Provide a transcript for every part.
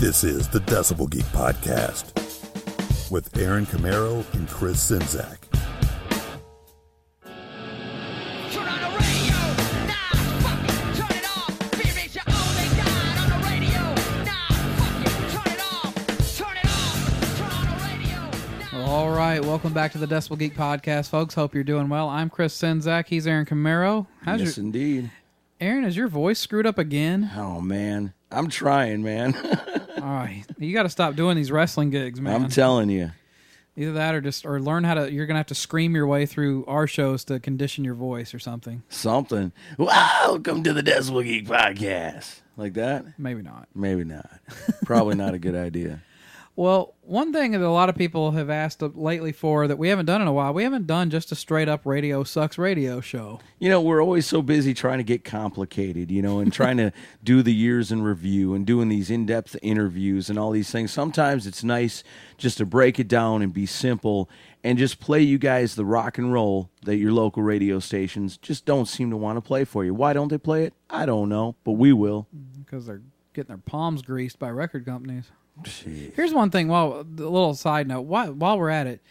This is the Decibel Geek Podcast with Aaron Camaro and Chris Czynszak. All right, welcome back to the Decibel Geek Podcast, folks. Hope you're doing well. I'm Chris Czynszak. He's Aaron Camaro. Yes, indeed. Aaron, is your voice screwed up again? Oh, man. I'm trying, man. All right. You got to stop doing these wrestling gigs, man. I'm telling you. Either that or just learn how to... You're going to have to scream your way through our shows to condition your voice or something. Something. Welcome to the Decibel Geek Podcast. Like that? Maybe not. Maybe not. Probably not a good idea. Well, one thing that a lot of people have asked lately for that we haven't done in a while, we haven't done just a straight-up Radio Sucks radio show. You know, we're always so busy trying to get complicated, you know, and trying to do the years in review and doing these in-depth interviews and all these things. Sometimes it's nice just to break it down and be simple and just play you guys the rock and roll that your local radio stations just don't seem to want to play for you. Why don't they play it? I don't know, but we will. Because they're getting their palms greased by record companies. Jeez. Here's one thing, a little side note, while we're at it,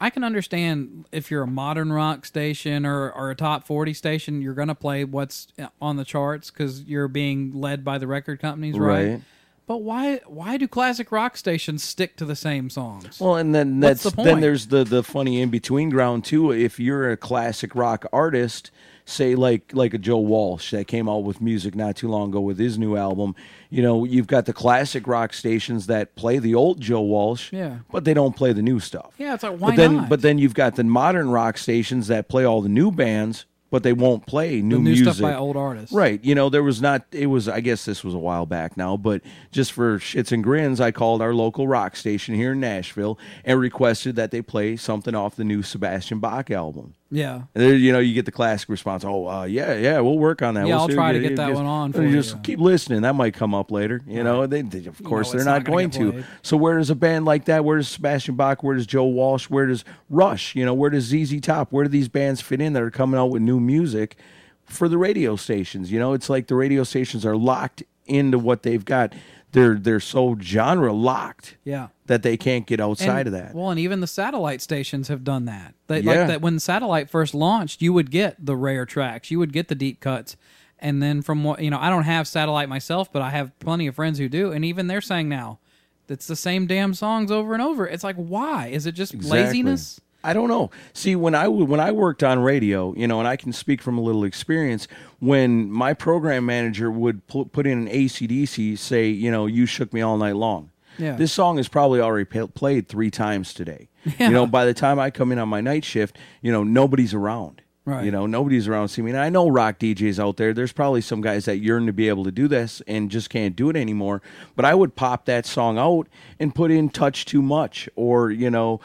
I can understand if you're a modern rock station or a top 40 station, you're going to play what's on the charts because you're being led by the record companies, right? But why do classic rock stations stick to the same songs? Well, and then then there's the funny in-between ground, too. If you're a classic rock artist, say like a Joe Walsh that came out with music not too long ago with his new album, you know, you've got the classic rock stations that play the old Joe Walsh, but they don't play the new stuff. Yeah, it's like, why not? But then you've got the modern rock stations that play all the new bands, but they won't play new music. Stuff by old artists. Right. You know, I guess this was a while back now, but just for shits and grins, I called our local rock station here in Nashville and requested that they play something off the new Sebastian Bach album. Yeah. And there, you know, you get the classic response, we'll work on that. Yeah, I'll try to get that one on for you. Just keep listening. That might come up later. You know, they're not going to. So where does a band like that, where does Sebastian Bach, where does Joe Walsh, where does Rush, you know, where does ZZ Top, where do these bands fit in that are coming out with new music for the radio stations? You know, it's like the radio stations are locked into what they've got. They're so genre locked that they can't get outside of that. Well, and even the satellite stations have done that. Like that when satellite first launched, you would get the rare tracks, you would get the deep cuts. And then from what, you know, I don't have satellite myself, but I have plenty of friends who do, and even they're saying now it's the same damn songs over and over. It's like, why? Is it just laziness? I don't know. See, when I worked on radio, you know, and I can speak from a little experience, when my program manager would put in an AC/DC, say, you know, "You Shook Me All Night Long." Yeah. This song is probably already played 3 times today. Yeah. You know, by the time I come in on my night shift, you know, nobody's around. Right. You know, nobody's around to see me. And I know rock DJs out there. There's probably some guys that yearn to be able to do this and just can't do it anymore. But I would pop that song out and put in "Touch Too Much" or, you know,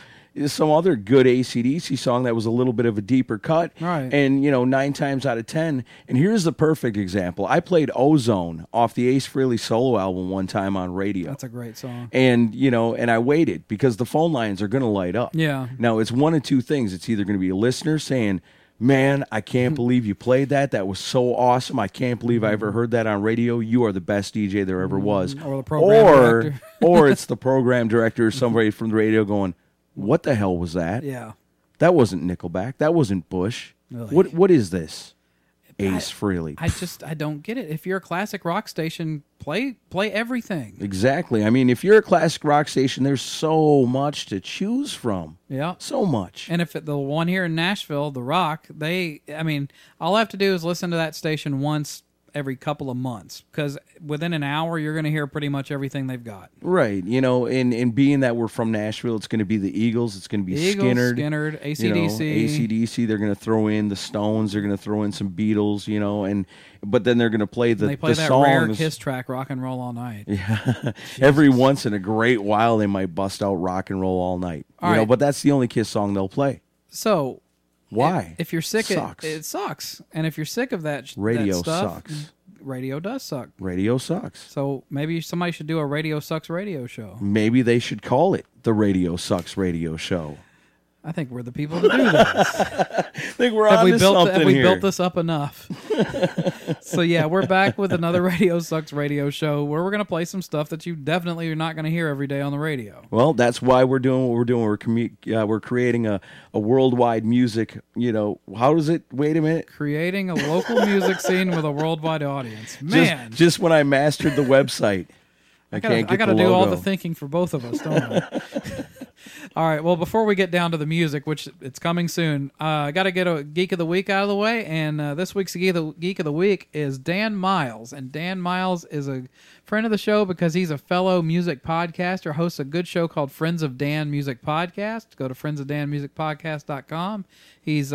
some other good AC/DC song that was a little bit of a deeper cut. Right. And, you know, 9 times out of 10. And here's the perfect example. I played "Ozone" off the Ace Frehley solo album one time on radio. That's a great song. And, you know, and I waited because the phone lines are going to light up. Yeah. Now, it's one of two things. It's either going to be a listener saying, "Man, I can't believe you played that. That was so awesome. I can't believe I ever heard that on radio. You are the best DJ there ever was." Or the program director. Or it's the program director or somebody from the radio going, "What the hell was that? Yeah, that wasn't Nickelback. That wasn't Bush. Really? What is this? Ace Frehley." I don't get it. If you're a classic rock station, play everything. Exactly. I mean, if you're a classic rock station, there's so much to choose from. Yeah, so much. And if the one here in Nashville, The Rock, all I have to do is listen to that station once every couple of months, because within an hour you're going to hear pretty much everything they've got. Right. You know, and being that we're from Nashville, it's going to be the Eagles, it's going to be Skynyrd, ACDC. You know, ACDC, they're going to throw in the Stones, they're going to throw in some Beatles, you know, but then they're going to play the songs. Rare Kiss track, "Rock and Roll All Night." Yeah. Every once in a great while they might bust out "Rock and Roll All Night." You know, but that's the only Kiss song they'll play. So why? If you're sick, it sucks. And if you're sick of that radio that stuff, sucks. Radio does suck. Radio sucks. So maybe somebody should do a Radio Sucks radio show. Maybe they should call it the Radio Sucks radio show. I think we're the people to do this. I think we're on to something here. Have we built this up enough? So yeah, we're back with another Radio Sucks radio show where we're going to play some stuff that you definitely are not going to hear every day on the radio. Well, that's why we're doing what we're doing. We're creating a worldwide music, you know, how does it, wait a minute? Creating a local music scene with a worldwide audience. Man. Just when I mastered the website. I gotta do all the thinking for both of us, don't I? All right, well, before we get down to the music, which it's coming soon, I got to get a Geek of the Week out of the way, and this week's Geek of the Week is Dan Miles, and Dan Miles is a friend of the show because he's a fellow music podcaster, hosts a good show called Friends of Dan Music Podcast. Go to friendsofdanmusicpodcast.com. He's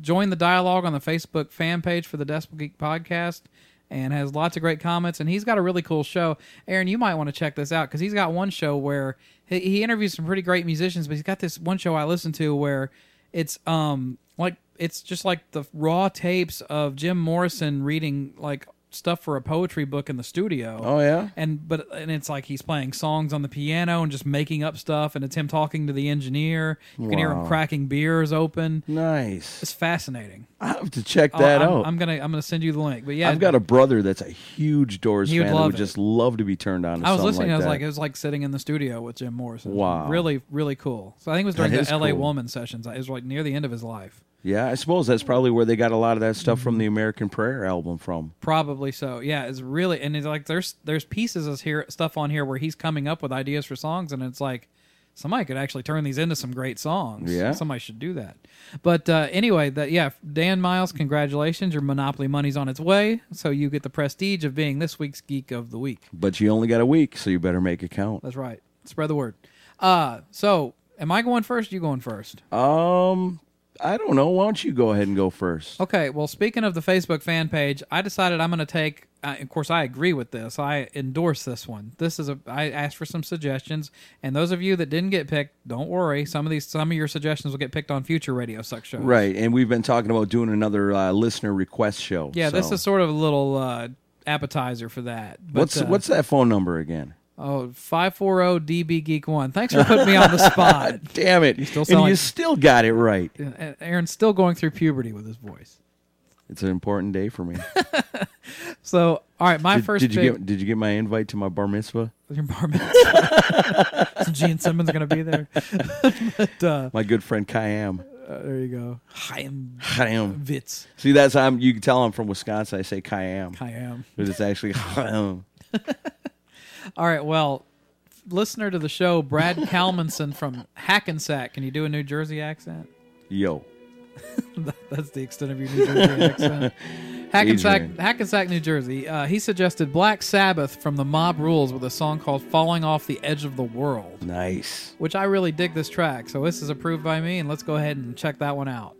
joined the dialogue on the Facebook fan page for the Decibel Geek Podcast, and has lots of great comments, and he's got a really cool show. Aaron, you might want to check this out, because he's got one show where he interviews some pretty great musicians, but he's got this one show I listened to where it's it's just like the raw tapes of Jim Morrison reading like stuff for a poetry book in the studio. Oh yeah, and it's like he's playing songs on the piano and just making up stuff, and it's him talking to the engineer. You can hear him cracking beers open. Nice, it's fascinating. I have to check that out. I'm gonna send you the link. But yeah, I've got a brother that's a huge Doors fan who would just love to be turned on. I was listening. It was like sitting in the studio with Jim Morrison. Wow, really, really cool. So I think it was during the L.A. Woman sessions. It was like near the end of his life. Yeah, I suppose that's probably where they got a lot of that stuff from the American Prayer album from. Probably so. Yeah, it's really, and it's like there's pieces of stuff on here where he's coming up with ideas for songs, and it's like somebody could actually turn these into some great songs. Yeah, somebody should do that. But anyway, Dan Miles, congratulations! Your Monopoly money's on its way, so you get the prestige of being this week's Geek of the Week. But you only got a week, so you better make it count. That's right. Spread the word. So am I going first? Or you going first? I don't know. Why don't you go ahead and go first? Okay. Well, speaking of the Facebook fan page, I decided I'm going to take... of course, I agree with this. I endorse this one. I asked for some suggestions, and those of you that didn't get picked, don't worry. Some of your suggestions will get picked on future Radio Suck shows. Right. And we've been talking about doing another listener request show. Yeah, so this is sort of a little appetizer for that. But, what's that phone number again? Oh, 540-DB-Geek1. Thanks for putting me on the spot. Damn it. You still got it right. Aaron's still going through puberty with his voice. It's an important day for me. So, all right, Did you get my invite to my bar mitzvah? Your bar mitzvah. So Gene Simmons going to be there. But, my good friend Khayyam. There you go. Khayyam. Vitz. See, you can tell I'm from Wisconsin. I say Khayyam. Khayyam. But it's actually Khayyam. All right, well, listener to the show, Brad Kalmanson from Hackensack. Can you do a New Jersey accent? Yo. That's the extent of your New Jersey accent. Hackensack, New Jersey. He suggested Black Sabbath from the Mob Rules with a song called Falling Off the Edge of the World. Nice. Which I really dig this track, so this is approved by me, and let's go ahead and check that one out.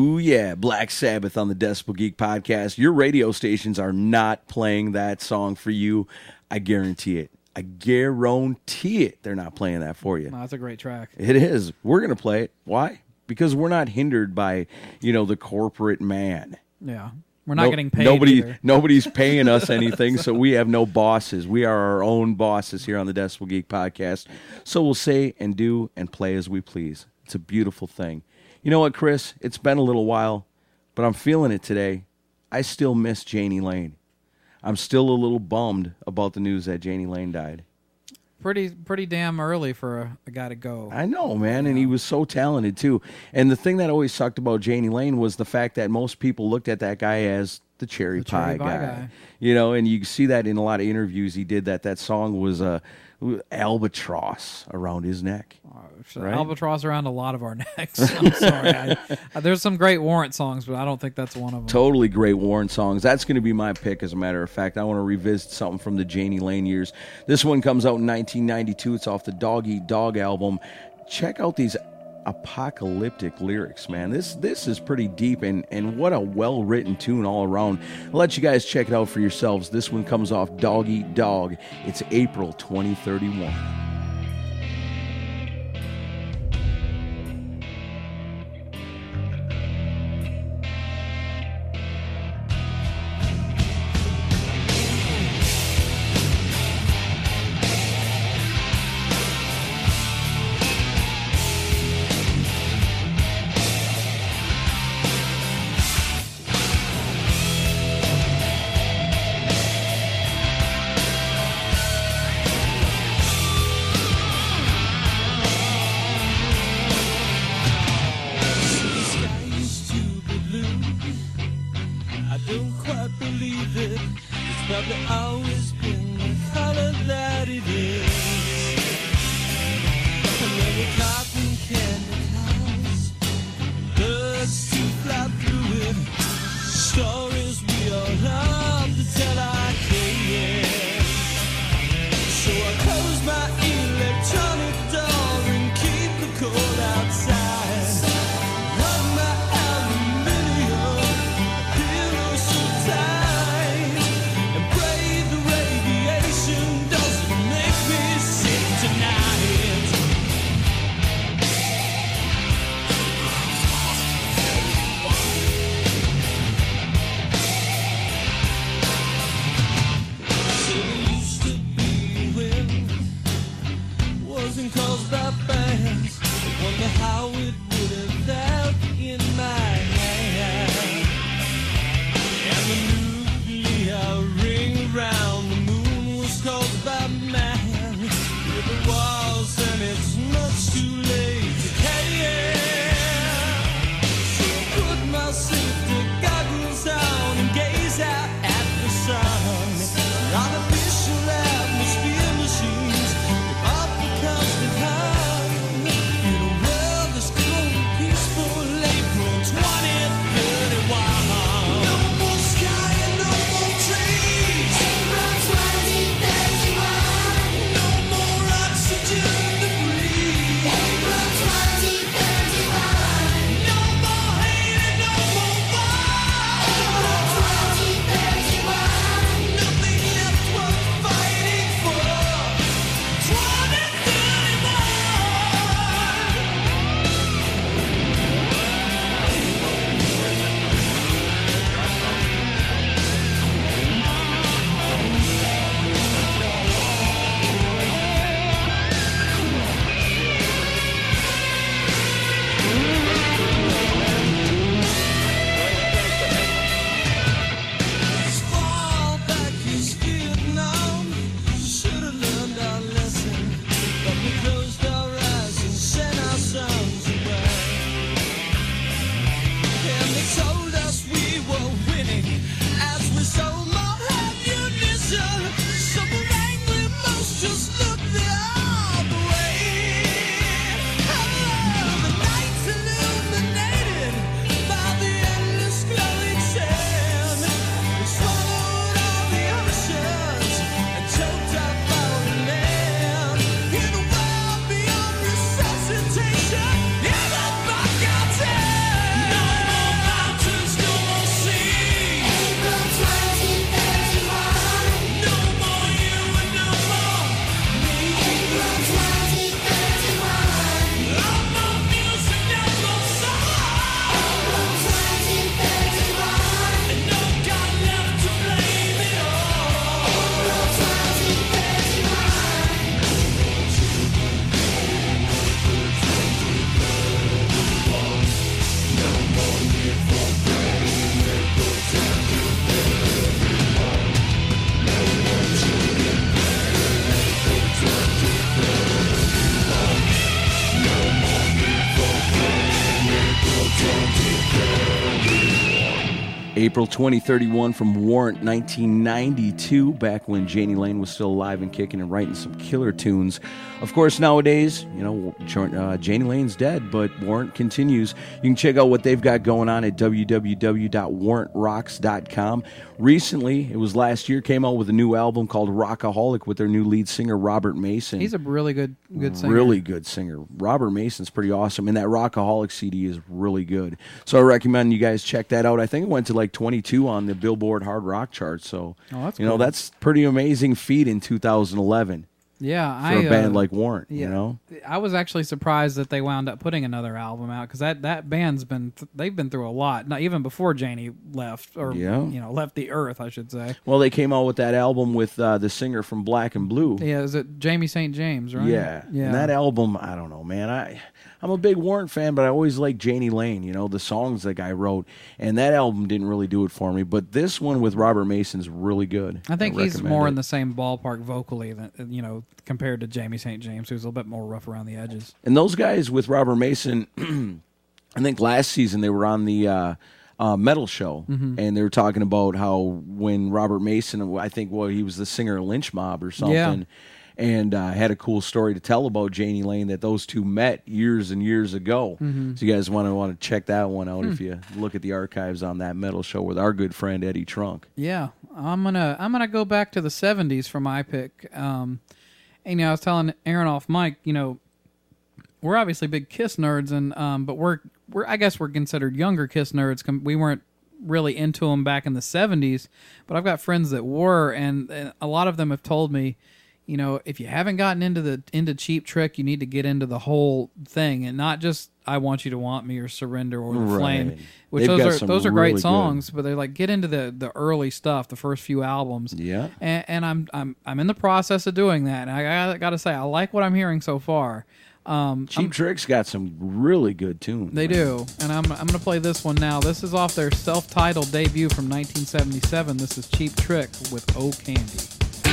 Ooh, yeah, Black Sabbath on the Decibel Geek Podcast. Your radio stations are not playing that song for you. I guarantee it. I guarantee it they're not playing that for you. No, that's a great track. It is. We're going to play it. Why? Because we're not hindered by, you know, the corporate man. Yeah. We're not getting paid either. Nobody's paying us anything, so we have no bosses. We are our own bosses here on the Decibel Geek Podcast. So we'll say and do and play as we please. It's a beautiful thing. You know what, Chris? It's been a little while, but I'm feeling it today. I still miss Janie Lane. I'm still a little bummed about the news that Janie Lane died. Pretty damn early for a guy to go. I know, man, and he was so talented, too. And the thing that always sucked about Janie Lane was the fact that most people looked at that guy as the cherry pie guy. You know, and you see that in a lot of interviews he did, that song was albatross around his neck. Right? Albatross around a lot of our necks. I'm sorry. There's some great Warrant songs, but I don't think that's one of them. Totally great Warrant songs. That's going to be my pick, as a matter of fact. I want to revisit something from the Janie Lane years. This one comes out in 1992. It's off the Dog Eat Dog album. Check out these apocalyptic lyrics, man. This is pretty deep, and what a well-written tune all around. I'll let you guys check it out for yourselves. This one comes off Dog Eat Dog. It's April 2031. April 2031 from Warrant 1992, back when Janie Lane was still alive and kicking and writing some killer tunes. Of course, nowadays, you know, Janie Lane's dead, but Warrant continues. You can check out what they've got going on at www.warrantrocks.com. Recently, it was last year, came out with a new album called Rockaholic with their new lead singer, Robert Mason. He's a really good singer. Really good singer. Robert Mason's pretty awesome, and that Rockaholic CD is really good. So I recommend you guys check that out. I think it went to like 22 on the Billboard Hard Rock chart. So, you know, that's pretty amazing feat in 2011. Yeah, for a band like Warrant, you know. I was actually surprised that they wound up putting another album out, because that band's been they've been through a lot. Not even before Janie left, or you know, left the earth, I should say. Well, they came out with that album with the singer from Black and Blue. Yeah, is it Jamie St. James? Right? Yeah. And that album, I don't know, man. I'm a big Warrant fan, but I always liked Janie Lane. You know, the songs that guy wrote, and that album didn't really do it for me. But this one with Robert Mason's really good. I think he's more in the same ballpark vocally than, you know, compared to Jamie St. James, who's a little bit more rough around the edges. And those guys with Robert Mason, I think last season they were on the metal show, and they were talking about how when Robert Mason, I think, he was the singer of Lynch Mob or something, and had a cool story to tell about Janie Lane, that those two met years and years ago. So you guys want to check that one out if you look at the archives on that metal show with our good friend Eddie Trunk. Yeah, I'm gonna go back to the 70s for my pick. And, you know, I was telling Aaron off mic, you know, we're obviously big Kiss nerds, and but we're I guess we're considered younger Kiss nerds. We weren't really into them back in the 70s, but I've got friends that were, and a lot of them have told me, you know, if you haven't gotten into Cheap Trick, you need to get into the whole thing, and not just I Want You to Want Me or Surrender or The Flame, which those are really great songs, but they're like, get into the early stuff, the first few albums. Yeah. And I'm in the process of doing that, and I got to say, I like what I'm hearing so far. Cheap Trick's got some really good tunes. They do, and I'm going to play this one now. This is off their self-titled debut from 1977. This is Cheap Trick with Oh Candy. Did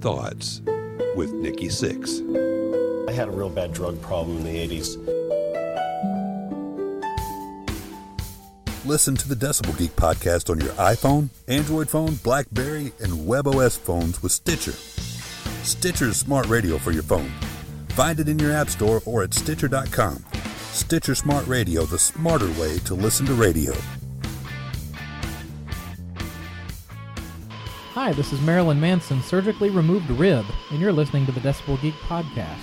Thoughts with Nikki Sixx. I had a real bad drug problem in the 80s. Listen to the Decibel Geek Podcast on your iPhone, Android phone, BlackBerry, and WebOS phones with Stitcher. Stitcher's smart radio for your phone. Find it in your app store or at Stitcher.com. Stitcher Smart Radio, the smarter way to listen to radio. Hi, this is Marilyn Manson, surgically removed rib, and you're listening to the Decibel Geek Podcast.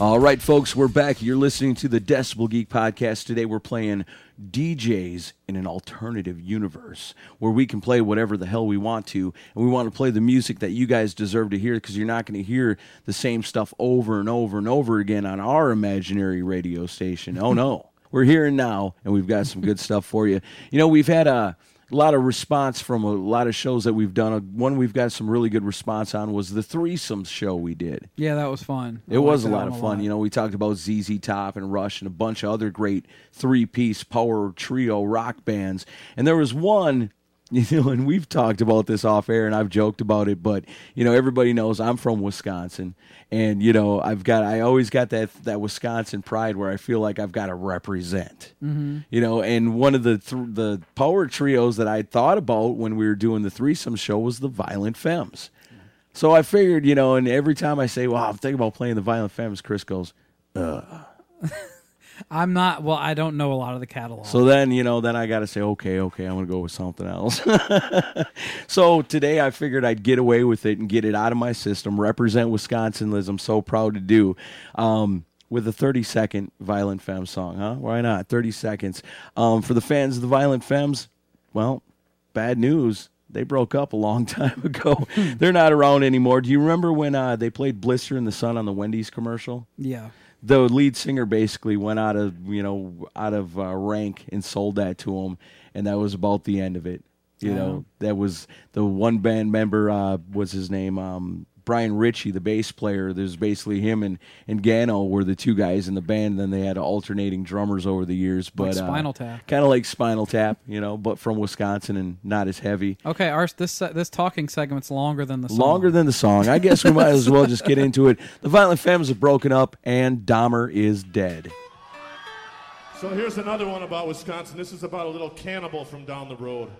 All right, folks, we're back. You're listening to the Decibel Geek Podcast. Today we're playing DJs in an alternative universe, where we can play whatever the hell we want to, and we want to play the music that you guys deserve to hear, because you're not going to hear the same stuff over and over and over again on our imaginary radio station. Oh, no. We're hearing now, and we've got some good stuff for you. You know, we've had a lot of response from a lot of shows that we've done. One we've got some really good response on was the threesomes show we did. Yeah, that was fun. It was a lot of fun. You know, we talked about ZZ Top and Rush and a bunch of other great three-piece power trio rock bands. And there was one, you know, and we've talked about this off air, and I've joked about it, but, you know, everybody knows I'm from Wisconsin, and, you know, I always got that Wisconsin pride where I feel like I've got to represent, you know, and one of the power trios that I thought about when we were doing the threesome show was the Violent Femmes. So I figured, you know, and every time I say, well, I'm thinking about playing the Violent Femmes, Chris goes, I'm not, well, I don't know a lot of the catalog. So then, you know, I got to say, okay, I'm going to go with something else. So today I figured I'd get away with it and get it out of my system, represent Wisconsin, as I'm so proud to do, with a 30-second Violent Femmes song, huh? Why not? 30 seconds. For the fans of the Violent Femmes, well, bad news. They broke up a long time ago. They're not around anymore. Do you remember when they played Blister in the Sun on the Wendy's commercial? Yeah. The lead singer basically went out of rank and sold that to him, and that was about the end of it. You know, that was the one band member. What's his name? Brian Ritchie, the bass player. There's basically him and Gano were the two guys in the band. Then they had alternating drummers over the years, but like Spinal Tap, kind of like Spinal Tap, you know, but from Wisconsin and not as heavy. Okay, this talking segment's longer than the song. I guess we might as well just get into it. The Violent Femmes have broken up, and Dahmer is dead. So here's another one about Wisconsin. This is about a little cannibal from down the road.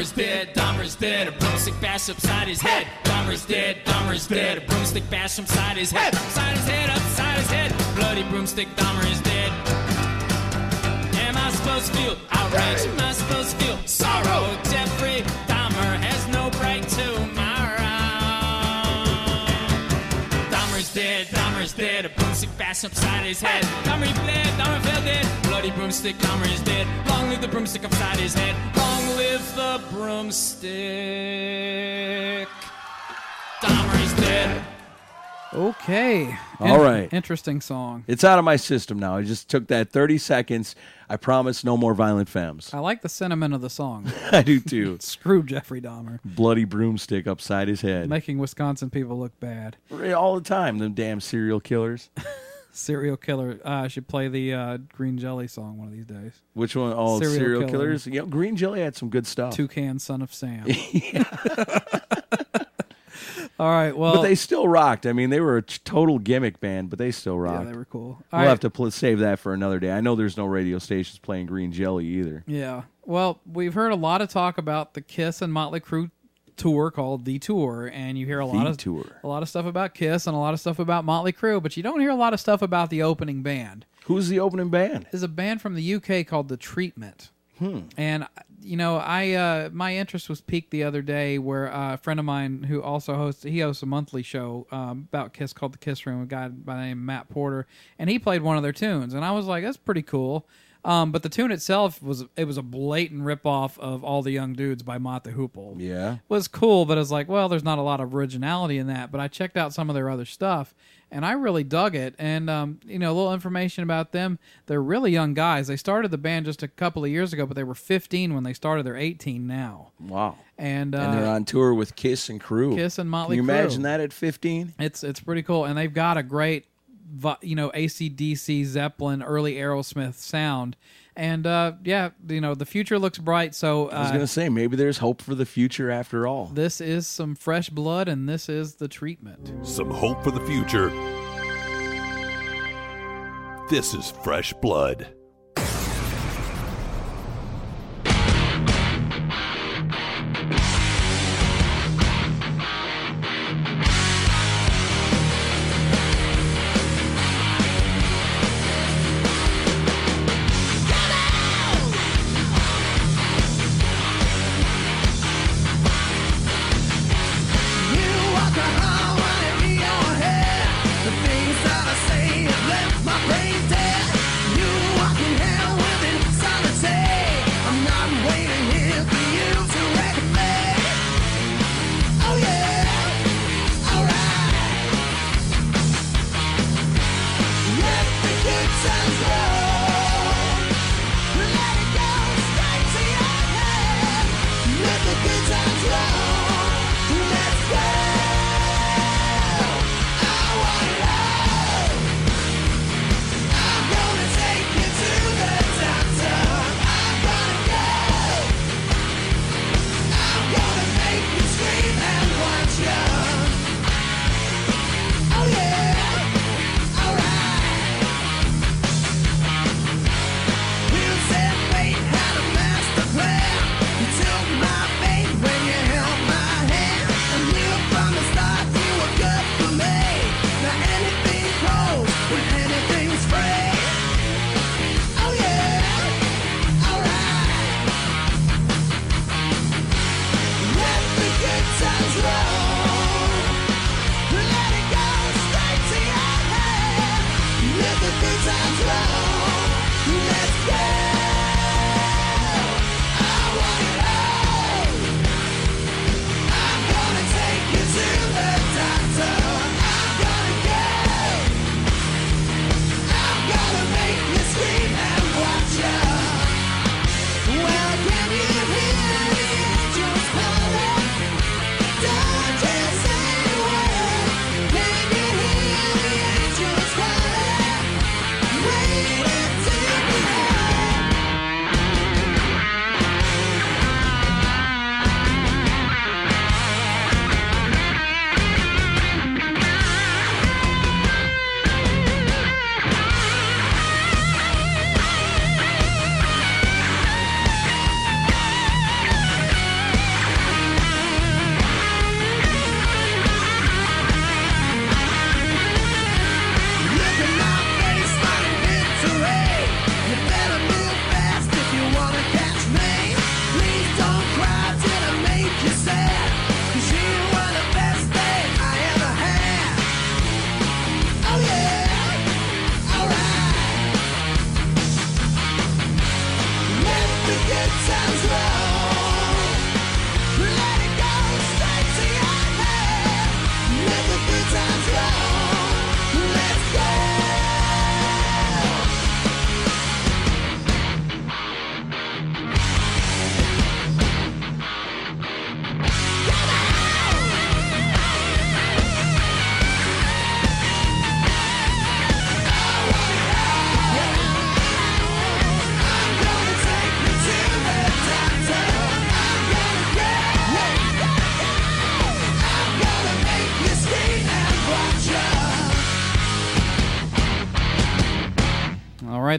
Dahmer's dead, Dahmer's dead, a broomstick bash upside his head. Dahmer's dead, Dahmer's dead, a broomstick bash upside his head. Upside his head, upside his head, bloody broomstick, Dahmer is dead. Am I supposed to feel outrage? Am I supposed to feel sorrow? Jeffrey Dahmer has no right to my wrong. Dahmer's dead, a broomstick bash upside his head. Dahmer he bled, Dahmer fell dead, bloody broomstick, Dahmer is dead. Long live the broomstick upside his head. With the broomstick, Dahmer is dead. Okay. All right. Interesting song. It's out of my system now. I just took that 30 seconds. I promise no more Violent Femmes. I like the sentiment of the song. I do too. Screw Jeffrey Dahmer. Bloody broomstick upside his head. Making Wisconsin people look bad. All the time, them damn serial killers. Serial killer. I should play the Green Jelly song one of these days. Which one? Oh, serial killers. Yeah, Green Jelly had some good stuff. Toucan, Son of Sam. All right. Well, but they still rocked. I mean, they were a total gimmick band, but they still rocked. Yeah, they were cool. We'll have to save that for another day. I know there's no radio stations playing Green Jelly either. Yeah. Well, we've heard a lot of talk about the Kiss and Mötley Crüe tour called The Tour, and you hear a lot of stuff about Kiss and a lot of stuff about Mötley Crüe, but you don't hear a lot of stuff about the opening band. Who's the opening band? It's a band from the UK called The Treatment. And you know, I my interest was piqued the other day where a friend of mine who also hosts a monthly show about Kiss called The Kiss Room, a guy by the name of Matt Porter, and he played one of their tunes, and I was like, that's pretty cool. But the tune itself was a blatant ripoff of All the Young Dudes by Mott the Hoople. Yeah. It was cool, but it's like, well, there's not a lot of originality in that. But I checked out some of their other stuff, and I really dug it. And, you know, a little information about them. They're really young guys. They started the band just a couple of years ago, but they were 15 when they started. They're 18 now. Wow. And they're on tour with Kiss and Mötley Crüe. Can you imagine that at 15? It's pretty cool. And they've got a great you know, AC/DC, Zeppelin, early Aerosmith sound. And, yeah, you know, the future looks bright, so... I was going to say, maybe there's hope for the future after all. This is some fresh blood, and this is The Treatment. Some hope for the future. This is Fresh Blood.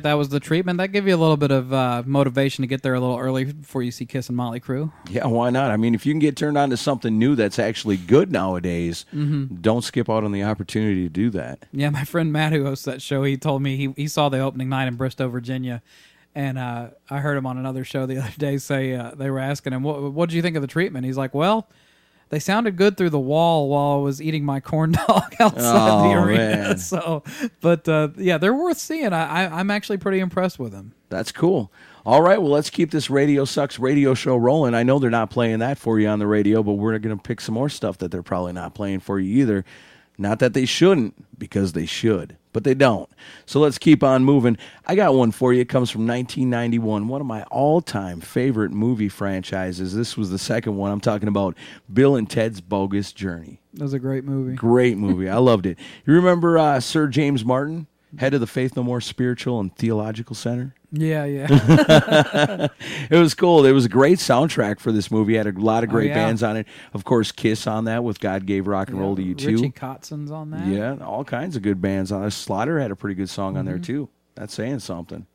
That was The Treatment. That gave you a little bit of motivation to get there a little early before you see Kiss and Mötley Crüe. Yeah, why not? I mean, if you can get turned on to something new that's actually good nowadays, don't skip out on the opportunity to do that. Yeah, my friend Matt, who hosts that show, he told me he saw the opening night in Bristow, Virginia, and I heard him on another show the other day say they were asking him, what did you think of The Treatment? He's like, well, they sounded good through the wall while I was eating my corn dog outside the arena. Man. So, but yeah, they're worth seeing. I'm actually pretty impressed with them. That's cool. All right, well, let's keep this Radio Sucks radio show rolling. I know they're not playing that for you on the radio, but we're going to pick some more stuff that they're probably not playing for you either. Not that they shouldn't, because they should. but they don't. So let's keep on moving. I got one for you. It comes from 1991, one of my all-time favorite movie franchises. This was the second one. I'm talking about Bill and Ted's Bogus Journey. That was a great movie. Great movie. I loved it. You remember Sir James Martin, head of the Faith No More Spiritual and Theological Center? Yeah. It was cool. There was a great soundtrack for this movie. It had a lot of great bands on it. Of course, Kiss on that with God Gave Rock and Roll to You Too. Richie Kotzon's on that. Yeah, all kinds of good bands on it. Slaughter had a pretty good song on there too. That's saying something.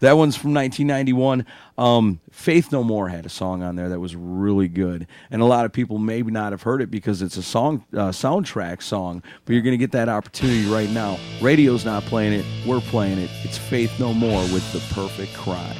That one's from 1991. Faith No More had a song on there that was really good. And a lot of people maybe not have heard it because it's a song, soundtrack song, but you're going to get that opportunity right now. Radio's not playing it. We're playing it. It's Faith No More with The Perfect Crime.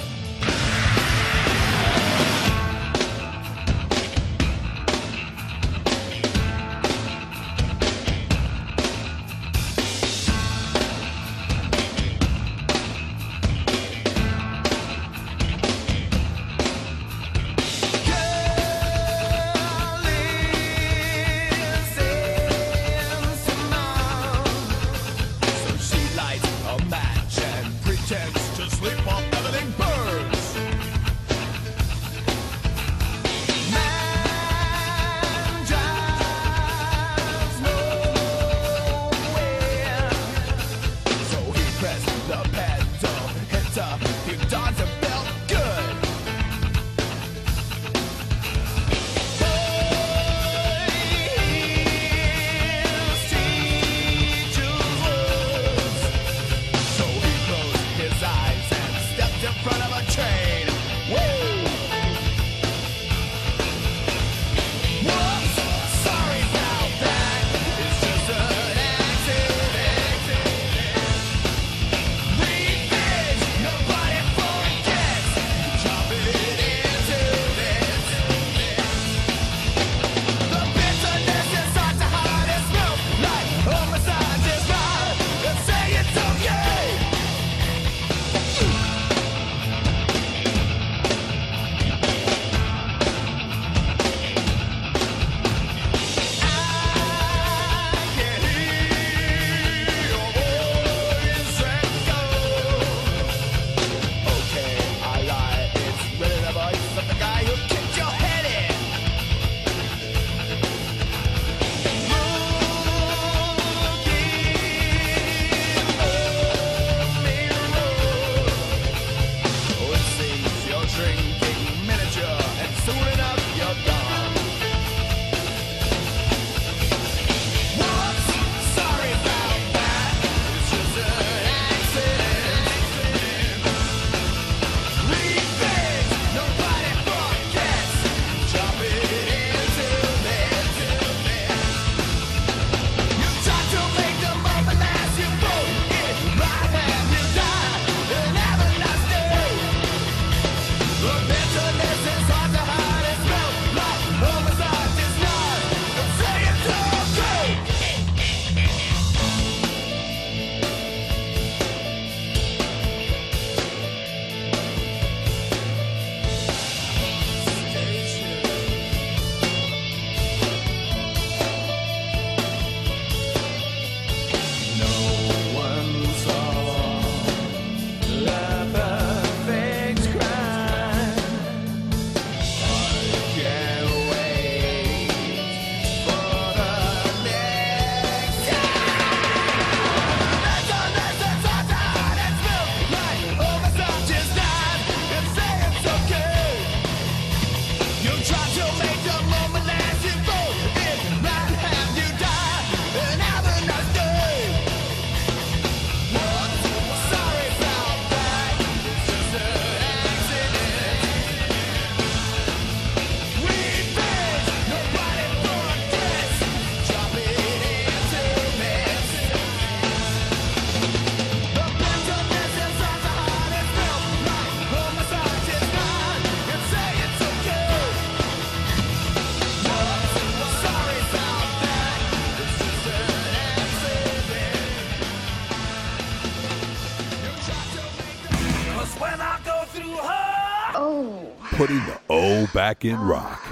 Back in rock.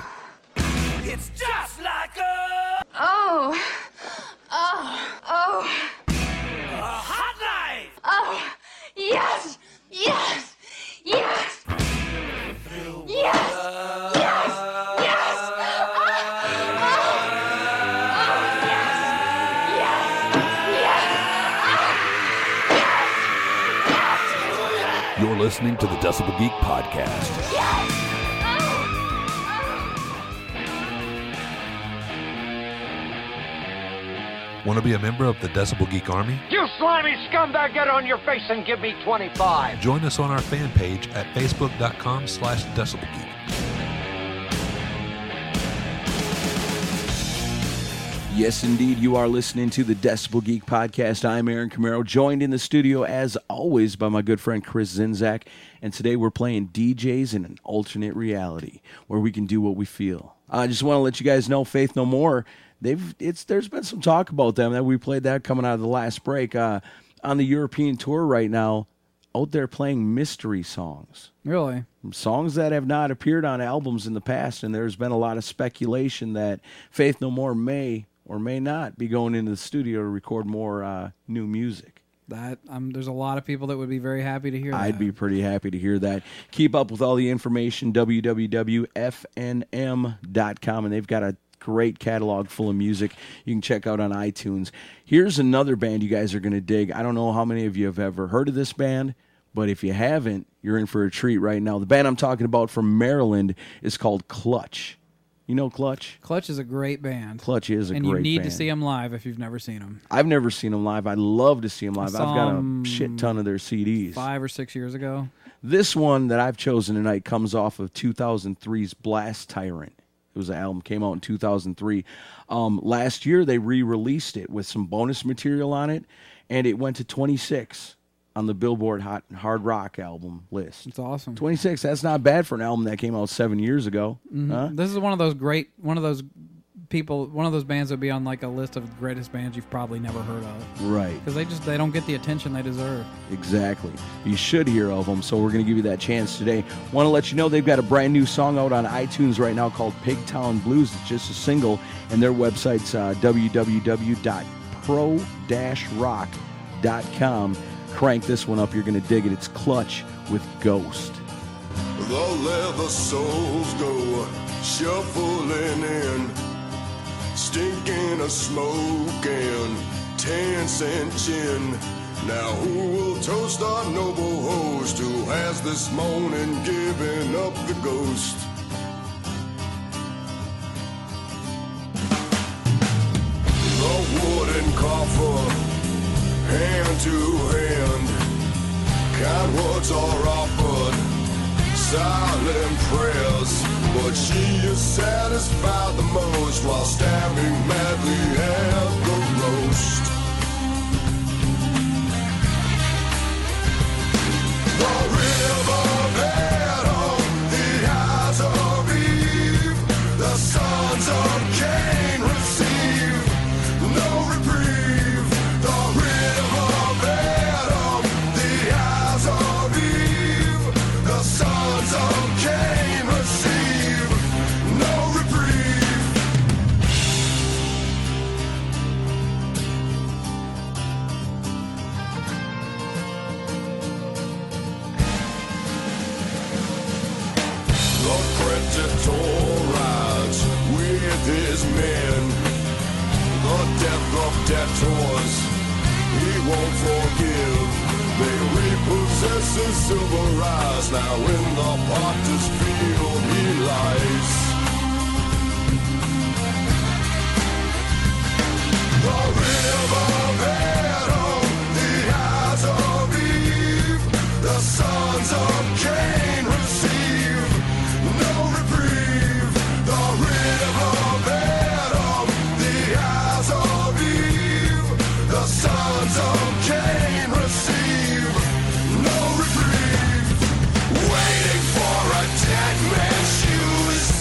It's just like a Yes! Yes! Yes! Yes! Yes! You're listening to the Decibel Geek Podcast. Yes! Oh! Oh! Want to be a member of the Decibel Geek Army? You slimy scumbag, get on your face and give me 25. Join us on our fan page at facebook.com/DecibelGeek. Yes, indeed, you are listening to the Decibel Geek Podcast. I'm Aaron Camaro, joined in the studio, as always, by my good friend Chris Czynszak. And today we're playing DJs in an alternate reality, where we can do what we feel. I just want to let you guys know, Faith No More, there's been some talk about them. That we played that coming out of the last break. On the European tour right now, out there playing mystery songs. Really? Songs that have not appeared on albums in the past, and there's been a lot of speculation that Faith No More may or may not be going into the studio to record more new music. There's a lot of people that would be very happy to hear that. I'd be pretty happy to hear that. Keep up with all the information, www.fnm.com, and they've got a great catalog full of music you can check out on iTunes. Here's another band you guys are going to dig. I don't know how many of you have ever heard of this band, but if you haven't, you're in for a treat right now. The band I'm talking about from Maryland is called Clutch. You know Clutch? Clutch is a great band. Clutch is a great band. And you need to see them live if you've never seen them. I've never seen them live. I'd love to see them live. I've got a shit ton of their CDs. 5 or 6 years ago. This one that I've chosen tonight comes off of 2003's Blast Tyrant. It was an album, came out in 2003. Last year, they re-released it with some bonus material on it, and it went to 26 on the Billboard Hard Rock album list. It's awesome. 26, that's not bad for an album that came out 7 years ago. Mm-hmm. Huh? This is one of those bands that would be on like a list of greatest bands you've probably never heard of. Right. Because they don't get the attention they deserve. Exactly. You should hear of them, so we're going to give you that chance today. Want to let you know they've got a brand new song out on iTunes right now called Pigtown Blues. It's just a single, and their website's www.pro-rock.com. Crank this one up. You're going to dig it. It's Clutch with Ghost. The leather soles go shuffling in, stinking of smoke and 10-cent gin. Now who will toast our noble host who has this morning given up the ghost? The wooden coffer, hand to hand, kind words are offered, silent prayers, but she is satisfied the most while stabbing madly at the roast. The river bed on the eyes of Eve, the sons of Cain receive no reprieve. Rides with his men, the death of debtors he won't forgive. They repossess his silver eyes, now in the potter's field he lies. The river bed on the eyes of Eve, the sons of Cain receive no reprieve, the river bed of the eyes of Eve, the sons of Cain receive no reprieve, waiting for a dead man's shoes.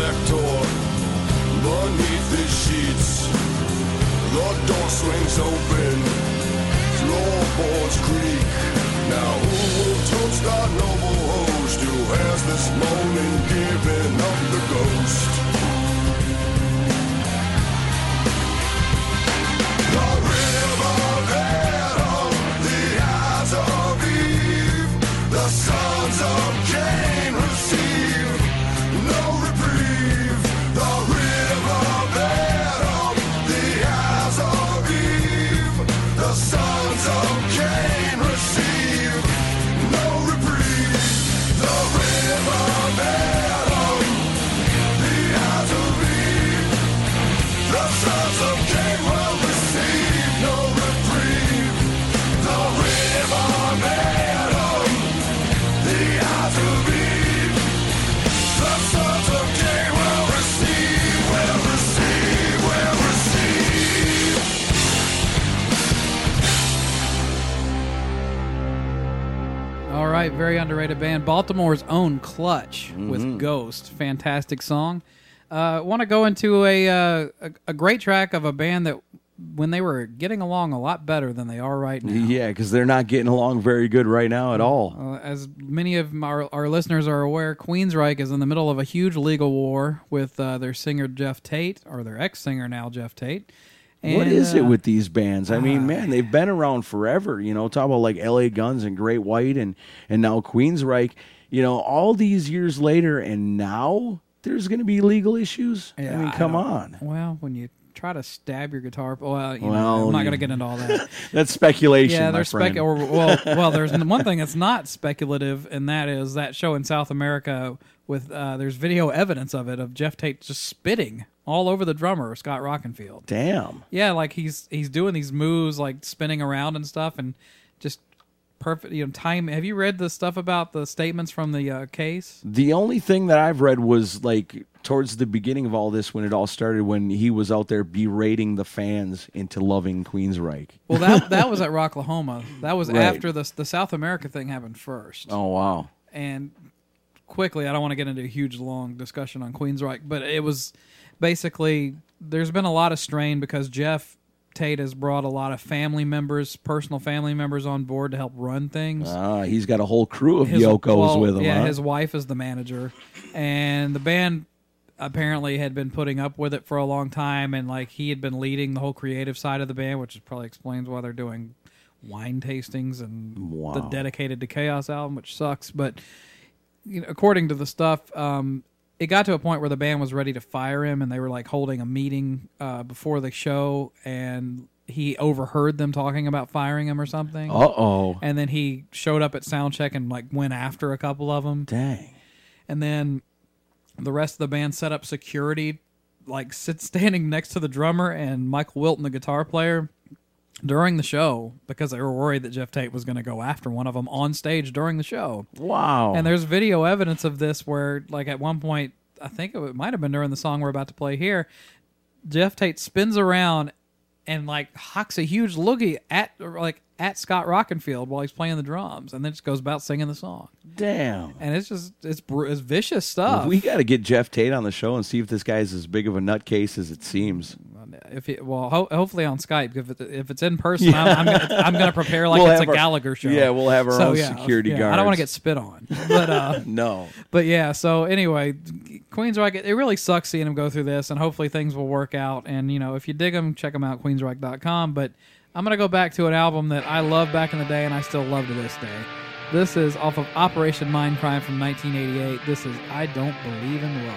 back door, beneath the sheets, the door swings open, floorboards creak. Now who will toast our noble host, who has this morning given up the ghost? The river led on the eyes of Eve, the sons of Cain receive no reprieve. The river led on the eyes of Eve, the sons of Cain receive no reprieve. The river led on the eyes of Eve, the sons of Cain will receive no reprieve. The river led on the eyes of Eve, the sons of Cain will receive, will receive. All right, very underrated band. Baltimore's own Clutch with Ghost. Fantastic song. I want to go into a great track of a band that when they were getting along a lot better than they are right now. Yeah, because they're not getting along very good right now at all. As many of our listeners are aware, Queensrÿche is in the middle of a huge legal war with their singer Jeff Tate, or their ex-singer now, Jeff Tate. And what is it with these bands? I mean, man, they've been around forever. You know, talk about like LA Guns and Great White and now Queensrÿche. You know, all these years later and now there's going to be legal issues? Yeah, I mean, come on. Well, when you try to stab your guitar. Well, you know, I'm not going to get into all that. That's speculation. Yeah, there's there's one thing that's not speculative, and that is that show in South America with there's video evidence of it of Jeff Tate just spitting all over the drummer Scott Rockenfield. Damn. Yeah, like he's doing these moves like spinning around and stuff, and just perfect. You know, time. Have you read the stuff about the statements from the case? The only thing that I've read was like towards the beginning of all this, when it all started, when he was out there berating the fans into loving Queensrÿche. Well, that was at Rocklahoma. That was after the South America thing happened first. Oh, wow. And quickly, I don't want to get into a huge, long discussion on Queensrÿche, but it was basically there's been a lot of strain because Jeff Tate has brought a lot of family members, personal family members on board to help run things. He's got a whole crew of Yokos with him. Yeah, huh? His wife is the manager. And the band apparently had been putting up with it for a long time, and like he had been leading the whole creative side of the band, which probably explains why they're doing wine tastings and the Dedicated to Chaos album, which sucks. But you know, according to the stuff, it got to a point where the band was ready to fire him, and they were like holding a meeting before the show, and he overheard them talking about firing him or something. Uh-oh. And then he showed up at soundcheck and like went after a couple of them. Dang. And then the rest of the band set up security, like standing next to the drummer and Michael Wilton, the guitar player, during the show because they were worried that Jeff Tate was going to go after one of them on stage during the show. Wow. And there's video evidence of this where, like, at one point, I think it might have been during the song we're about to play here, Jeff Tate spins around and, like, hocks a huge loogie at Scott Rockenfield while he's playing the drums, and then just goes about singing the song. Damn. And it's just, it's vicious stuff. We got to get Jeff Tate on the show and see if this guy's as big of a nutcase as it seems. Hopefully on Skype. If it's in person, yeah. I'm going to prepare like it's a Gallagher show. Yeah, we'll have our own security guards. I don't want to get spit on. But, no. But yeah, so anyway, Queensrÿche, it really sucks seeing them go through this, and hopefully things will work out. And, you know, if you dig them, check them out, Queensrÿche.com. But I'm going to go back to an album that I loved back in the day and I still love to this day. This is off of Operation Mindcrime from 1988. This is I Don't Believe in Love.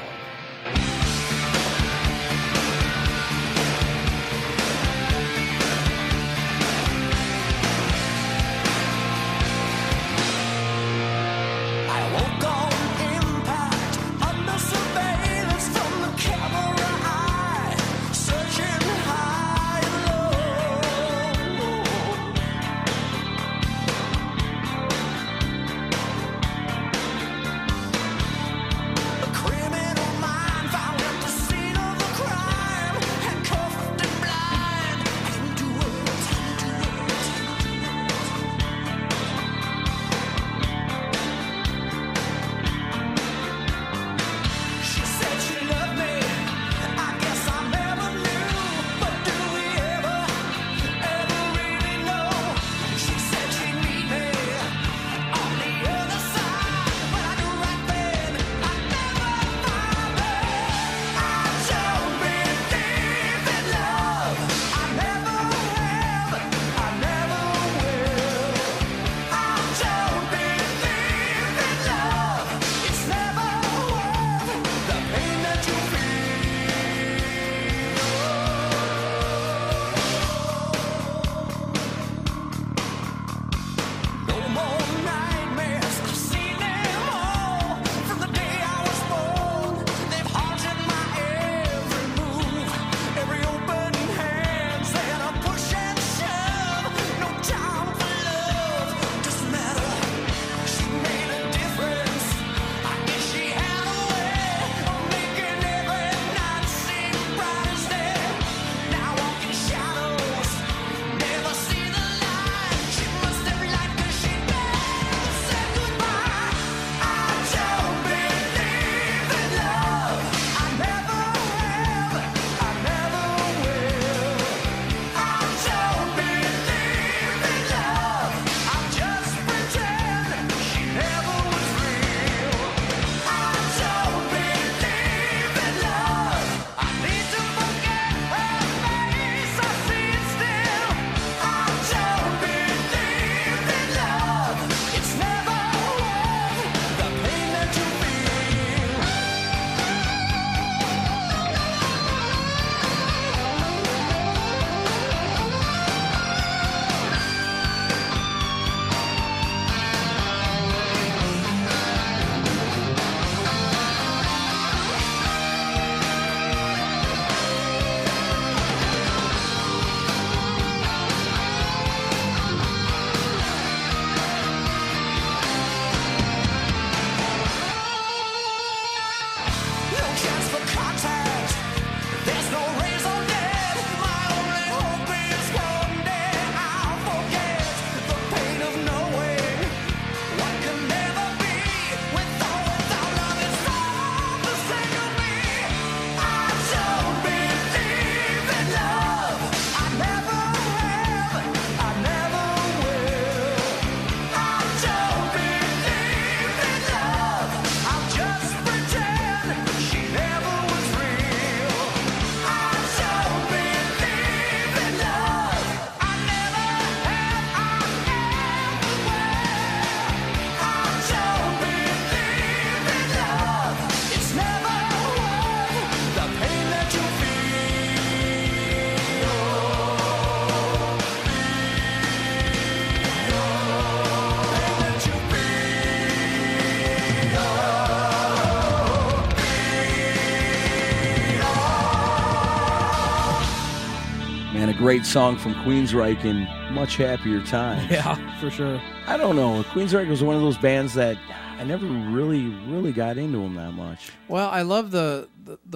great song from Queensrÿche in much happier times. Yeah, for sure. I don't know. Queensrÿche was one of those bands that I never really got into them that much. Well, I love the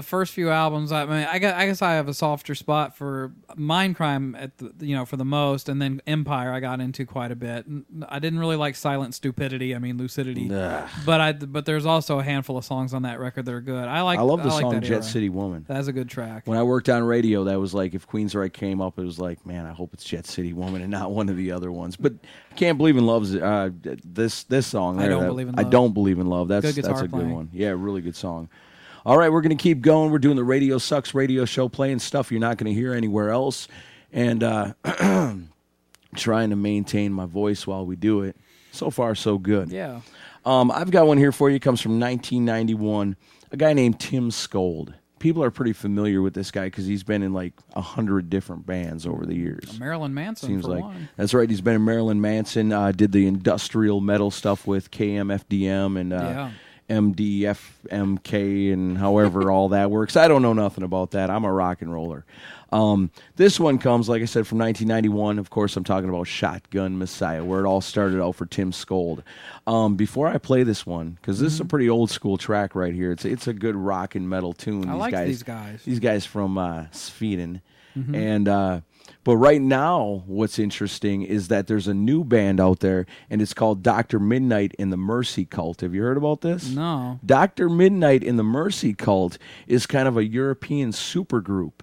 first few albums. I mean, I guess I have a softer spot for Mindcrime at the, you know, for the most, and then Empire I got into quite a bit. I didn't really like Silent Stupidity. I mean, Lucidity. Ugh. But there's also a handful of songs on that record that are good. I love the song Jet City Woman. That's a good track. When I worked on radio, that was like, if Queensrÿche came up, it was like, man, I hope it's Jet City Woman and not one of the other ones. But I Can't Believe in Love's this song. There, I Don't Believe in Love. That's a good one. Yeah, really good song. All right, we're going to keep going. We're doing the Radio Sucks radio show, playing stuff you're not going to hear anywhere else, and trying to maintain my voice while we do it. So far, so good. Yeah. I've got one here for you. It comes from 1991. A guy named Tim Skold. People are pretty familiar with this guy because he's been in like 100 different bands over the years. Marilyn Manson, seems like. One. That's right. He's been in Marilyn Manson. Did the industrial metal stuff with KMFDM and MDFMK and however all that works. I don't know nothing about that. I'm a rock and roller. This one comes, like I said, from 1991. Of course, I'm talking about Shotgun Messiah, where it all started out for Tim Skold. Before I play this one, because this is a pretty old school track right here. It's a good rock and metal tune. I like these guys. These guys from Sweden. Mm-hmm. And but right now, what's interesting is that there's a new band out there, and it's called Dr. Midnight in the Mercy Cult. Have you heard about this? No. Dr. Midnight in the Mercy Cult is kind of a European supergroup,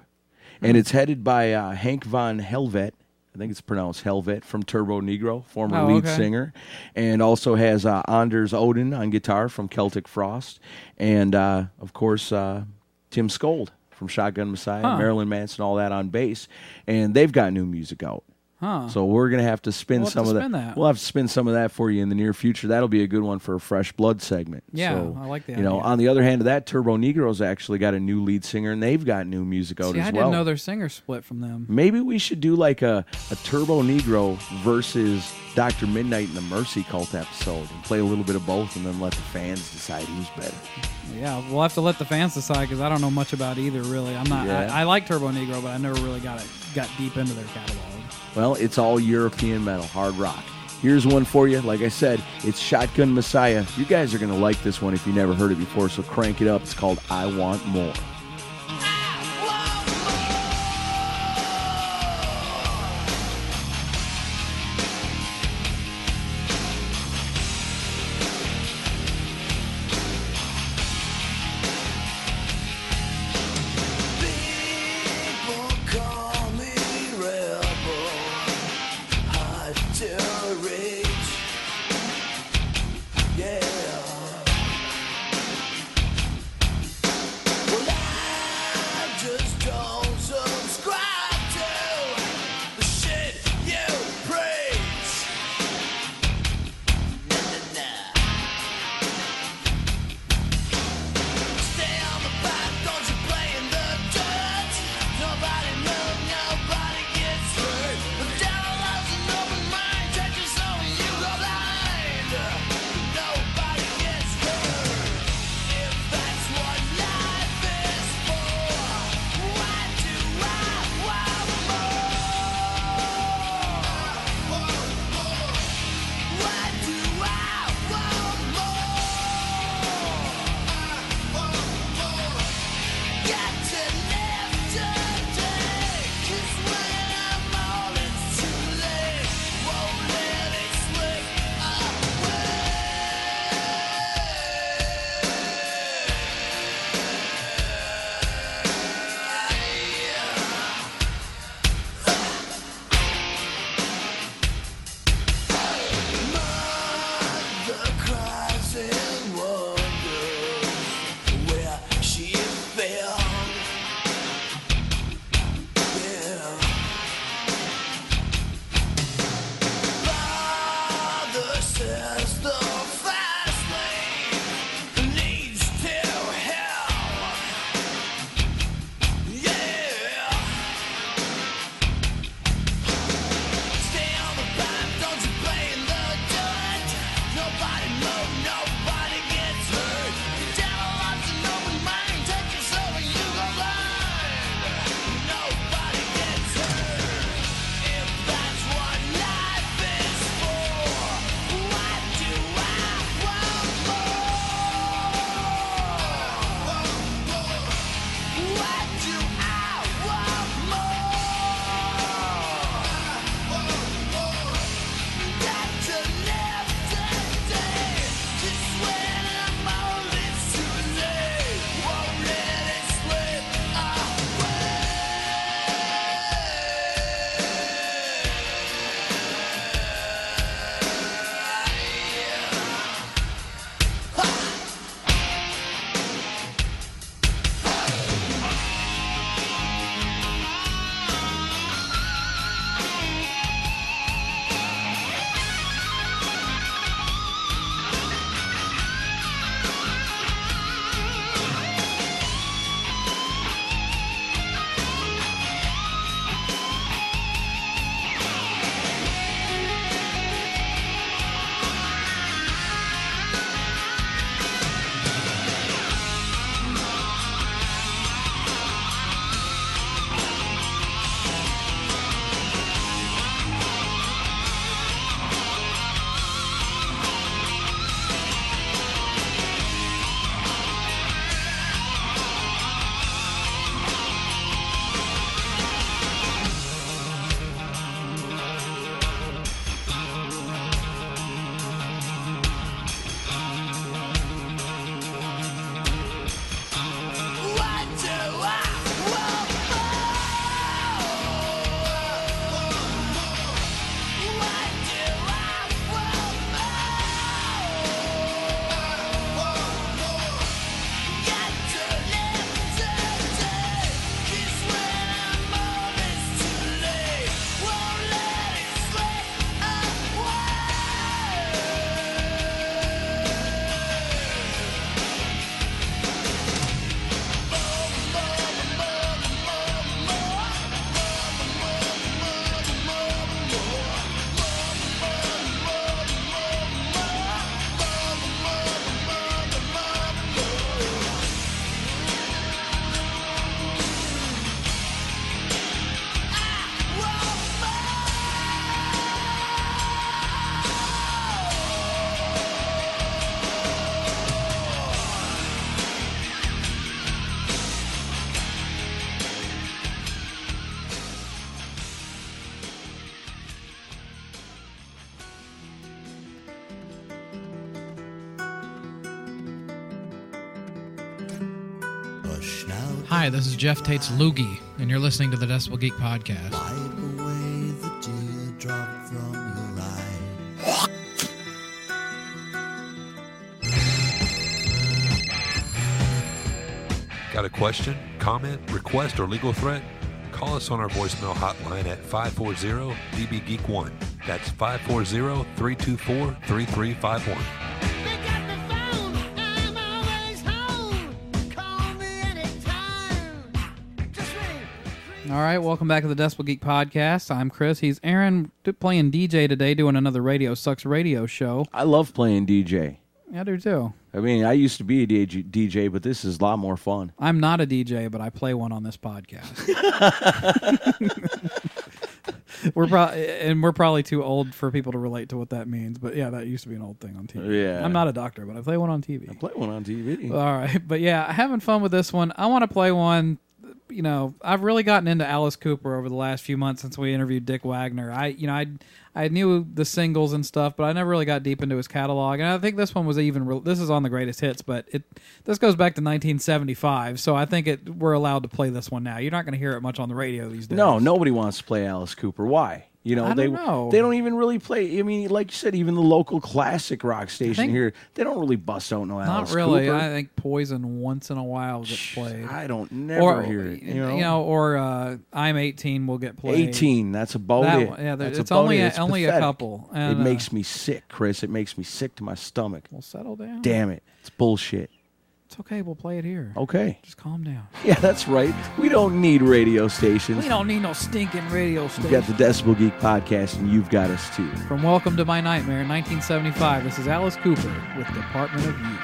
and it's headed by Hank von Helvet. I think it's pronounced Helvet, from Turbo Negro, former lead singer, and also has Anders Odin on guitar from Celtic Frost, and of course Tim Skold from Shotgun Messiah, Marilyn Manson, all that on bass, and they've got new music out. Huh. So we're gonna have to spin some of that. We'll have to spin some of that for you in the near future. That'll be a good one for a Fresh Blood segment. Yeah, so, I like that. You know, on the other hand of that, Turbo Negro's actually got a new lead singer, and they've got new music out as well. I didn't know their singer split from them. Maybe we should do like a Turbo Negro versus Dr. Midnight and the Mercy Cult episode, and play a little bit of both, and then let the fans decide who's better. Yeah, we'll have to let the fans decide because I don't know much about either. Really, I'm not. Yeah. I like Turbo Negro, but I never really got deep into their catalog. Well, it's all European metal, hard rock. Here's one for you. Like I said, it's Shotgun Messiah. You guys are going to like this one if you never heard it before, so crank it up. It's called I Want More. Hi, this is Jeff Tate's Loogie, and you're listening to the Decibel Geek Podcast. Wipe away the teardrop from your eye. Got a question, comment, request, or legal threat? Call us on our voicemail hotline at 540-DB-GEEK1. That's 540-324-3351. All right, welcome back to the Decibel Geek Podcast. I'm Chris. He's Aaron, playing DJ today, doing another Radio Sucks radio show. I love playing DJ. I do too. I mean, I used to be a DJ, but this is a lot more fun. I'm not a DJ, but I play one on this podcast. We're probably too old for people to relate to what that means, but yeah, that used to be an old thing on TV. Yeah. I'm not a doctor, but I play one on TV. All right, but yeah, having fun with this one. I want to play one. You know, I've really gotten into Alice Cooper over the last few months since we interviewed Dick Wagner. I knew the singles and stuff, but I never really got deep into his catalog. And I think this one was this is on the greatest hits, but this goes back to 1975, so I think we're allowed to play this one now. You're not going to hear it much on the radio these days. No, nobody wants to play Alice Cooper. Why? You know, they don't even really play. I mean, like you said, even the local classic rock station here, they don't really bust out no Alice Cooper. Not really. I think Poison once in a while gets played. I don't hear it. Or I'm 18 will get played. 18, that's about it. One, yeah, that's it's only a couple. And, it makes me sick, Chris. It makes me sick to my stomach. Well, settle down. Damn it. It's bullshit. It's okay, we'll play it here. Okay. Just calm down. Yeah, that's right. We don't need radio stations. We don't need no stinking radio stations. You've got the Decibel Geek Podcast, and you've got us too. From Welcome to My Nightmare in 1975, this is Alice Cooper with Department of Youth.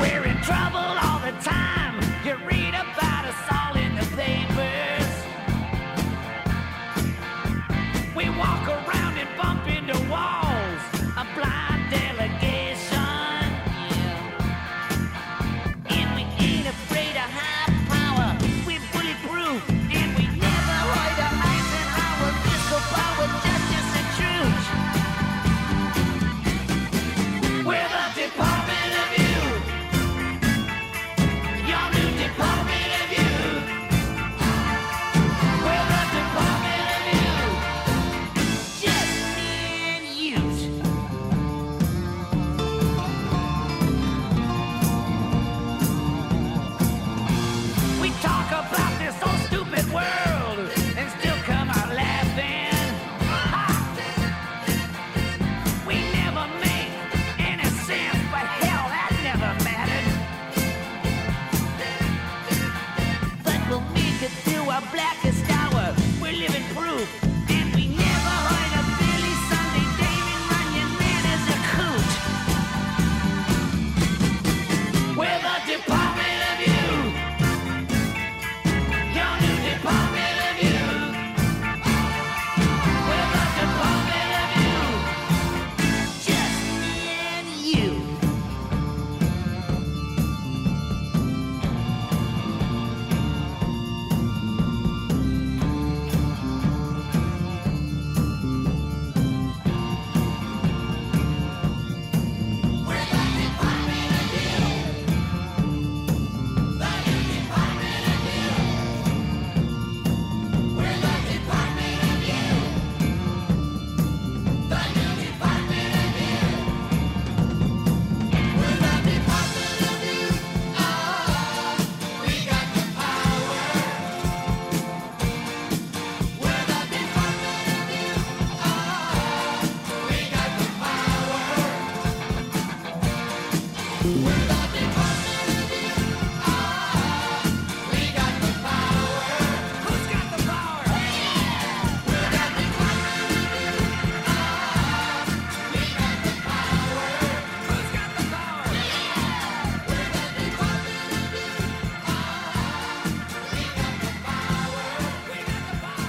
We're in trouble all the time. You read about us all in the papers. We walk around and bump into walls. A blind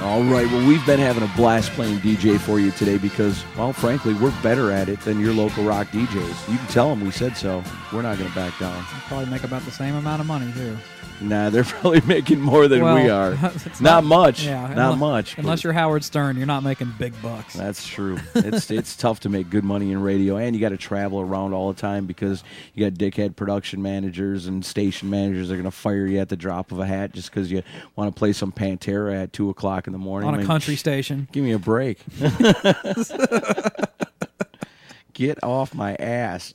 All right, well, we've been having a blast playing DJ for you today because, well, frankly, we're better at it than your local rock DJs. You can tell them we said so. We're not going to back down. They probably make about the same amount of money, too. Nah, they're probably making more than we are. Not much. Yeah, not much. Unless you're Howard Stern, you're not making big bucks. That's true. It's tough to make good money in radio, and you got to travel around all the time because you got dickhead production managers and station managers that are going to fire you at the drop of a hat just because you want to play some Pantera at 2 o'clock in the morning. On a country station. Give me a break. Get off my ass.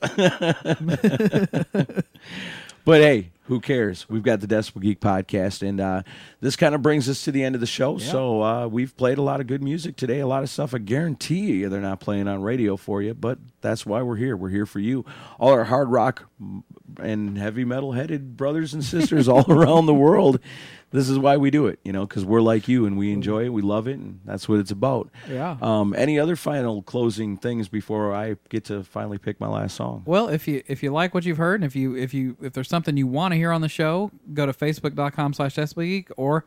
But, hey, who cares? We've got the Decibel Geek Podcast, and this kind of brings us to the end of the show. Yeah. So we've played a lot of good music today, a lot of stuff I guarantee you they're not playing on radio for you, but that's why we're here. We're here for you. All our hard rock and heavy metal-headed brothers and sisters all around the world, this is why we do it, you know, because we're like you, and we enjoy it, we love it, and that's what it's about. Yeah. Any other final closing things before I get to finally pick my last song? Well, if you like what you've heard, and if there's something you want to hear on the show, go to facebook.com/decibelgeek or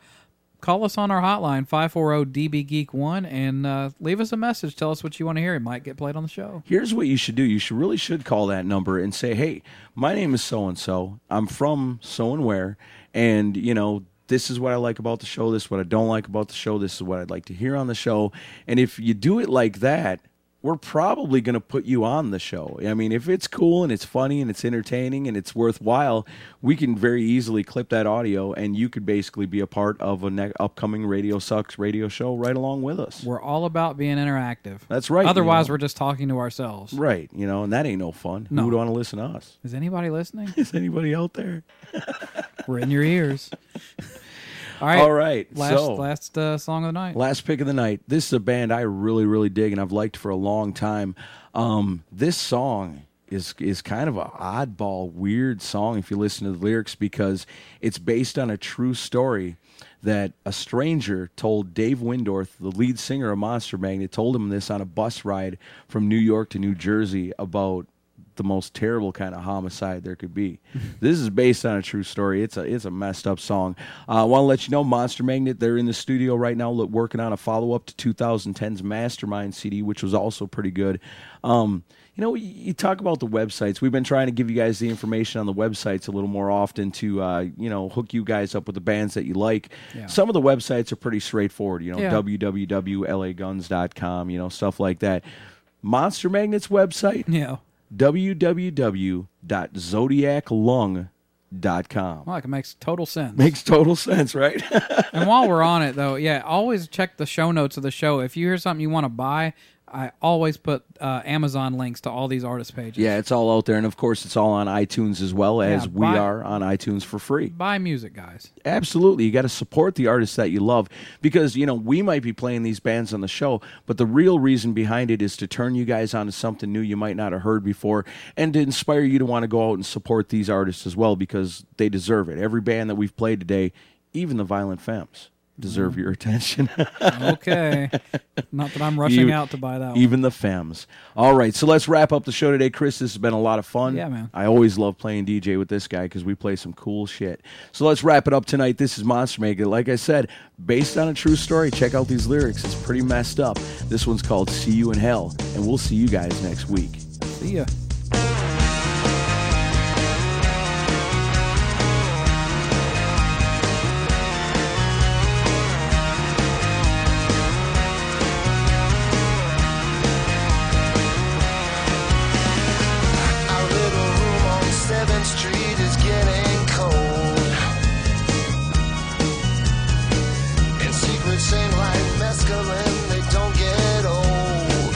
call us on our hotline, 540-DB-GEEK1, and leave us a message. Tell us what you want to hear. It might get played on the show. Here's what you should do. You should call that number and say, hey, my name is so-and-so. I'm from so-and-where, and, you know, this is what I like about the show. This is what I don't like about the show. This is what I'd like to hear on the show. And if you do it like that, we're probably going to put you on the show. I mean, if it's cool and it's funny and it's entertaining and it's worthwhile, we can very easily clip that audio, and you could basically be a part of an upcoming Radio Sucks radio show right along with us. We're all about being interactive. That's right. Otherwise, we're just talking to ourselves. Right. You know, and that ain't no fun. No. Who would want to listen to us? Is anybody listening? Is anybody out there? We're in your ears. All right. Last song of the night. Last pick of the night. This is a band I really, really dig, and I've liked for a long time. This song is kind of an oddball, weird song if you listen to the lyrics, because it's based on a true story that a stranger told Dave Windorf, the lead singer of Monster Magnet, told him this on a bus ride from New York to New Jersey about the most terrible kind of homicide there could be. This is based on a true story. It's a messed up song. I want to let you know, Monster Magnet, they're in the studio right now working on a follow-up to 2010's Mastermind CD, which was also pretty good. You know, you talk about the websites. We've been trying to give you guys the information on the websites a little more often to, you know, hook you guys up with the bands that you like. Yeah. Some of the websites are pretty straightforward, you know, www.laguns.com, you know, stuff like that. Monster Magnet's website? Yeah. www.zodiaclung.com. Well, it makes total sense. Makes total sense, right? And while we're on it, though, yeah, always check the show notes of the show. If you hear something you want to buy, I always put Amazon links to all these artist pages. Yeah, it's all out there. And, of course, it's all on iTunes as well, as we are on iTunes for free. Buy music, guys. Absolutely. You got to support the artists that you love because, you know, we might be playing these bands on the show, but the real reason behind it is to turn you guys on to something new you might not have heard before and to inspire you to want to go out and support these artists as well because they deserve it. Every band that we've played today, even the Violent Femmes, deserve your attention. Okay. Not that I'm rushing out to buy that one. Even the Femmes. All right, so let's wrap up the show today. Chris, this has been a lot of fun. Yeah, man. I always love playing DJ with this guy because we play some cool shit. So let's wrap it up tonight. This is Monster Maker. Like I said, based on a true story, check out these lyrics. It's pretty messed up. This one's called See You in Hell, and we'll see you guys next week. See ya. Mescaline, they don't get old.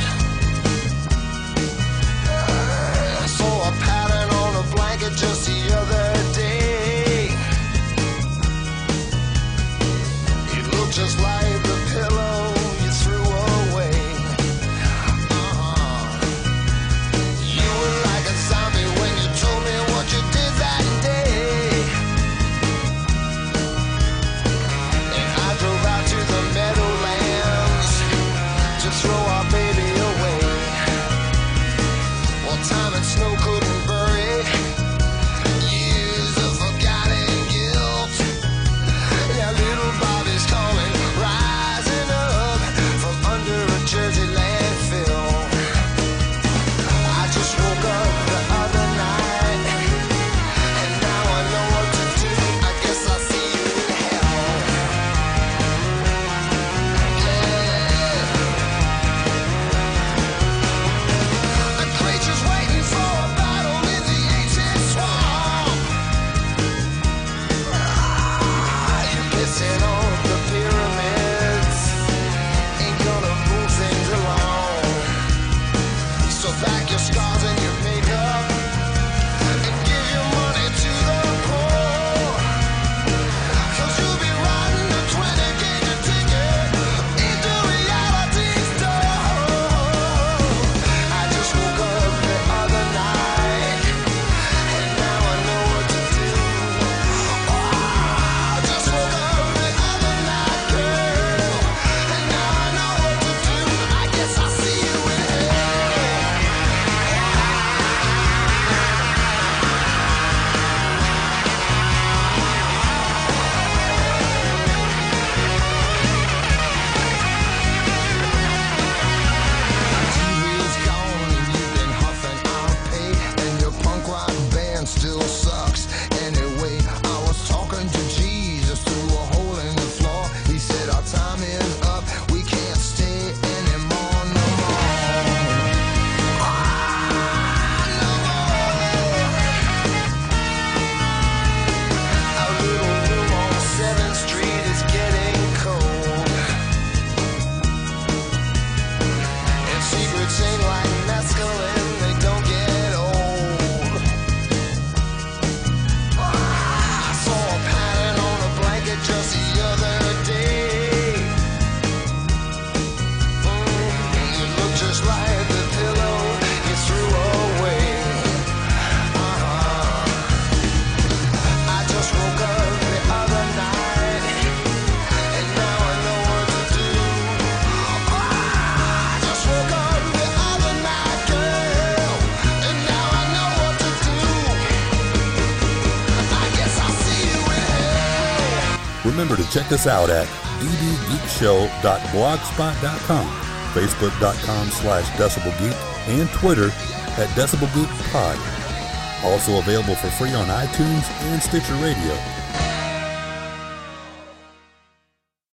remember to check us out at ddgeekshow.blogspot.com, facebook.com/decibelgeek, and Twitter @decibelgeekpod. Also available for free on iTunes and Stitcher Radio.